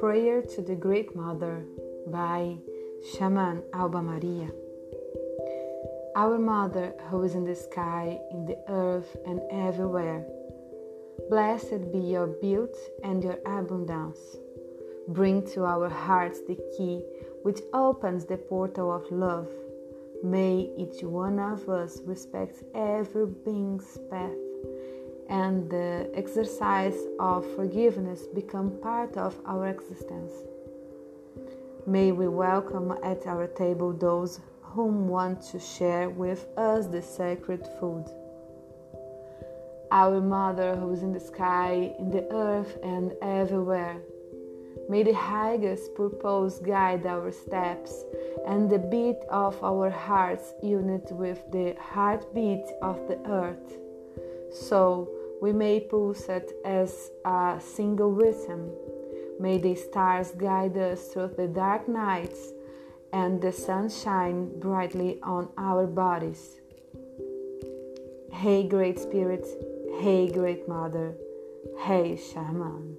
Prayer to the Great Mother by Shaman Alba Maria. Our Mother who is in the sky, in the earth and everywhere, blessed be your beauty and your abundance. Bring to our hearts the key which opens the portal of love. May each one of us respect every being's path, and the exercise of forgiveness become part of our existence. May we welcome at our table those whom want to share with us the sacred food. Our Mother who is in the sky, in the earth and everywhere, may the highest purpose guide our steps, and the beat of our hearts unite with the heartbeat of the earth, so we may pulsate as a single rhythm. May the stars guide us through the dark nights, and the sun shine brightly on our bodies. Hey Great Spirit, hey Great Mother, hey Shaman.